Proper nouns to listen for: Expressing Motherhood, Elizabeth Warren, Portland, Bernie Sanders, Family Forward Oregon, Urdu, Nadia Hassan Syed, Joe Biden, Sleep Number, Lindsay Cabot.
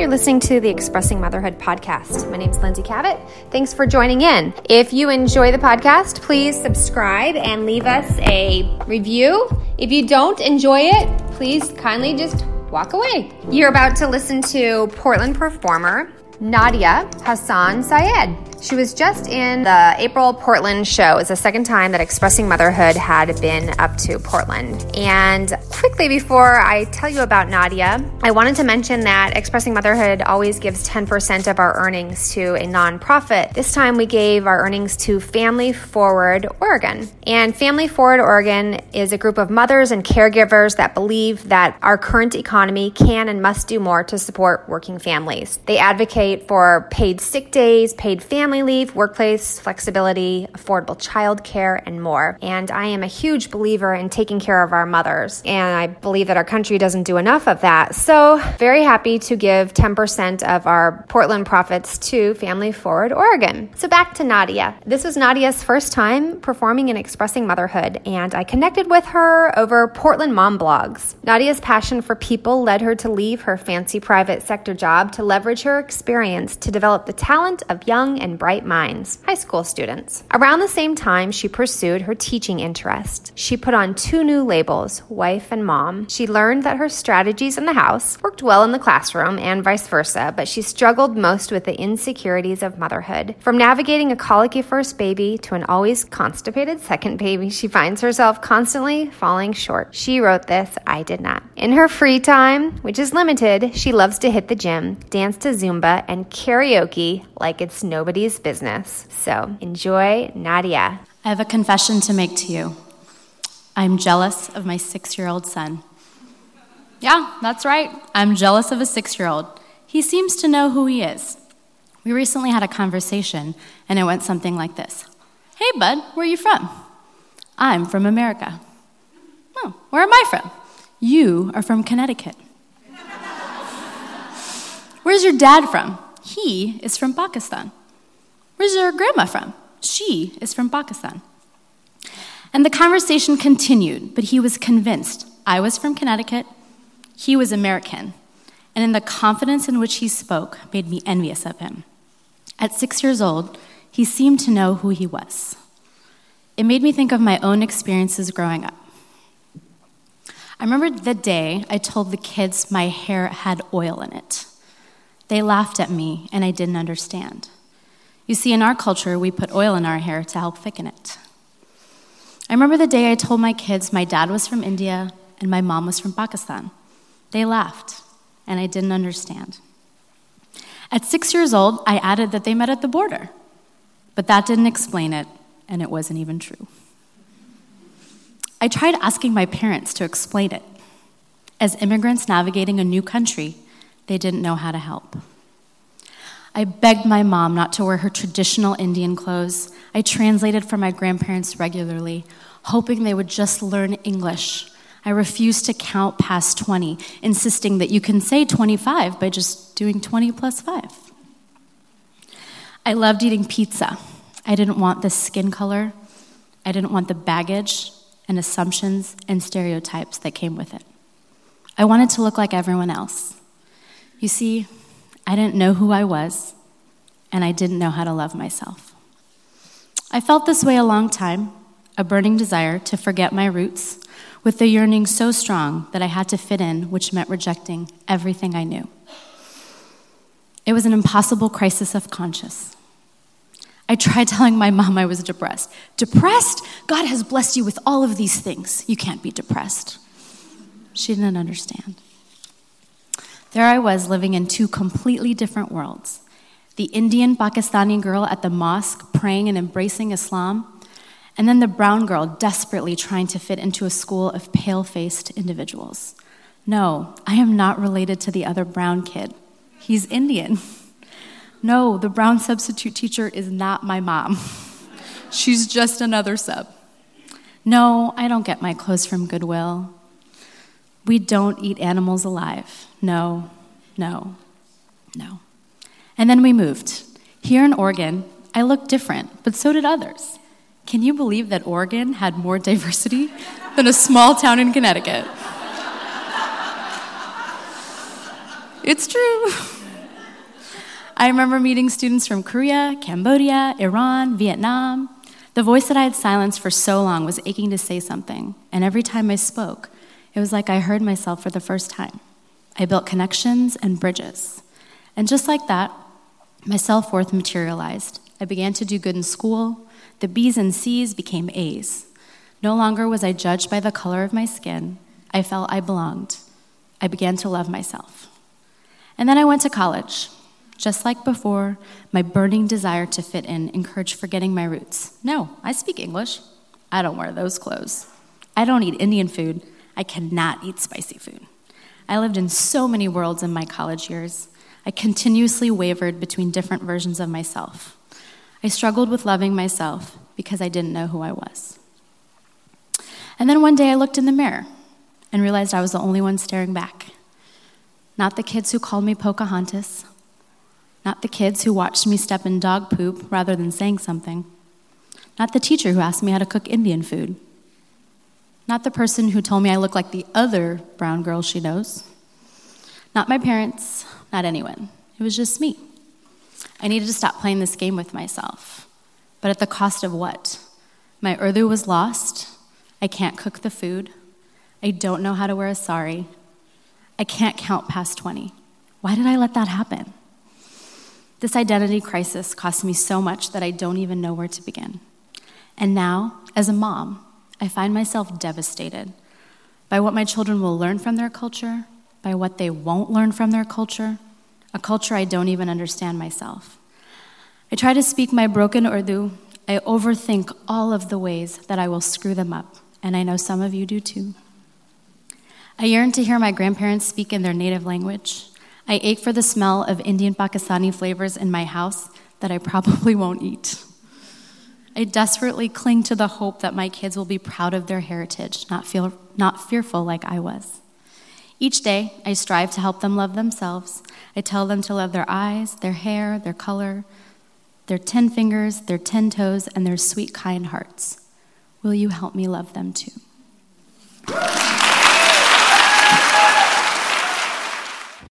You're listening to the Expressing Motherhood podcast. My name is Lindsay Cabot. Thanks for joining in. If you enjoy the podcast, please subscribe and leave us a review. If you don't enjoy it, please kindly just walk away. You're about to listen to Portland performer Nadia Hassan Syed. She was just in the April Portland show. It's the second time that Expressing Motherhood had been up to Portland. And quickly before I tell you about Nadia, I wanted to mention that Expressing Motherhood always gives 10% of our earnings to a nonprofit. This time we gave our earnings to Family Forward Oregon. And Family Forward Oregon is a group of mothers and caregivers that believe that our current economy can and must do more to support working families. They advocate for paid sick days, paid family leave, workplace flexibility, affordable childcare, and more. And I am a huge believer in taking care of our mothers, and I believe that our country doesn't do enough of that. So, very happy to give 10% of our Portland profits to Family Forward Oregon. So back to Nadia. This was Nadia's first time performing and Expressing Motherhood, and I connected with her over Portland mom blogs. Nadia's passion for people led her to leave her fancy private sector job to leverage her experience to develop the talent of young and bright minds, high school students. Around the same time, she pursued her teaching interest. She put on 2 new labels, wife and mom. She learned that her strategies in the house worked well in the classroom and vice versa, but she struggled most with the insecurities of motherhood. From navigating a colicky first baby to an always constipated second baby, she finds herself constantly falling short. She wrote this, I did not. In her free time, which is limited, she loves to hit the gym, dance to Zumba, and karaoke like it's nobody's business. So enjoy Nadia. I have a confession to make to you. I'm jealous of my 6-year-old son. Yeah, that's right. I'm jealous of a 6-year-old. He seems to know who he is. We recently had a conversation and it went something like this. Hey bud, where are you from? I'm from America. Oh, where am I from? You are from Connecticut. Where's your dad from? He is from Pakistan. Where's your grandma from? She is from Pakistan. And the conversation continued, but he was convinced I was from Connecticut, he was American, and in the confidence in which he spoke made me envious of him. At 6 years old, he seemed to know who he was. It made me think of my own experiences growing up. I remember the day I told the kids my hair had oil in it. They laughed at me, and I didn't understand. You see, in our culture, we put oil in our hair to help thicken it. I remember the day I told my kids my dad was from India and my mom was from Pakistan. They laughed, and I didn't understand. At 6 years old, I added that they met at the border, but that didn't explain it, and it wasn't even true. I tried asking my parents to explain it. As immigrants navigating a new country, they didn't know how to help. I begged my mom not to wear her traditional Indian clothes. I translated for my grandparents regularly, hoping they would just learn English. I refused to count past 20, insisting that you can say 25 by just doing 20 plus 5. I loved eating pizza. I didn't want the skin color. I didn't want the baggage and assumptions and stereotypes that came with it. I wanted to look like everyone else. You see, I didn't know who I was, and I didn't know how to love myself. I felt this way a long time, a burning desire to forget my roots, with the yearning so strong that I had to fit in, which meant rejecting everything I knew. It was an impossible crisis of conscience. I tried telling my mom I was depressed. Depressed? God has blessed you with all of these things. You can't be depressed. She didn't understand. There I was, living in 2 completely different worlds. The Indian Pakistani girl at the mosque praying and embracing Islam, and then the brown girl desperately trying to fit into a school of pale-faced individuals. No, I am not related to the other brown kid. He's Indian. No, the brown substitute teacher is not my mom. She's just another sub. No, I don't get my clothes from Goodwill. We don't eat animals alive. No, no, no. And then we moved. Here in Oregon, I looked different, but so did others. Can you believe that Oregon had more diversity than a small town in Connecticut? It's true. I remember meeting students from Korea, Cambodia, Iran, Vietnam. The voice that I had silenced for so long was aching to say something, and every time I spoke, it was like I heard myself for the first time. I built connections and bridges. And just like that, my self-worth materialized. I began to do good in school. The B's and C's became A's. No longer was I judged by the color of my skin. I felt I belonged. I began to love myself. And then I went to college. Just like before, my burning desire to fit in encouraged forgetting my roots. No, I speak English. I don't wear those clothes. I don't eat Indian food. I cannot eat spicy food. I lived in so many worlds in my college years. I continuously wavered between different versions of myself. I struggled with loving myself because I didn't know who I was. And then one day I looked in the mirror and realized I was the only one staring back. Not the kids who called me Pocahontas. Not the kids who watched me step in dog poop rather than saying something. Not the teacher who asked me how to cook Indian food. Not the person who told me I look like the other brown girl she knows. Not my parents, not anyone. It was just me. I needed to stop playing this game with myself. But at the cost of what? My Urdu was lost. I can't cook the food. I don't know how to wear a sari. I can't count past 20. Why did I let that happen? This identity crisis cost me so much that I don't even know where to begin. And now, as a mom, I find myself devastated by what my children will learn from their culture, by what they won't learn from their culture, a culture I don't even understand myself. I try to speak my broken Urdu. I overthink all of the ways that I will screw them up, and I know some of you do too. I yearn to hear my grandparents speak in their native language. I ache for the smell of Indian Pakistani flavors in my house that I probably won't eat. I desperately cling to the hope that my kids will be proud of their heritage, not fearful like I was. Each day, I strive to help them love themselves. I tell them to love their eyes, their hair, their color, their 10 fingers, their 10 toes, and their sweet, kind hearts. Will you help me love them too?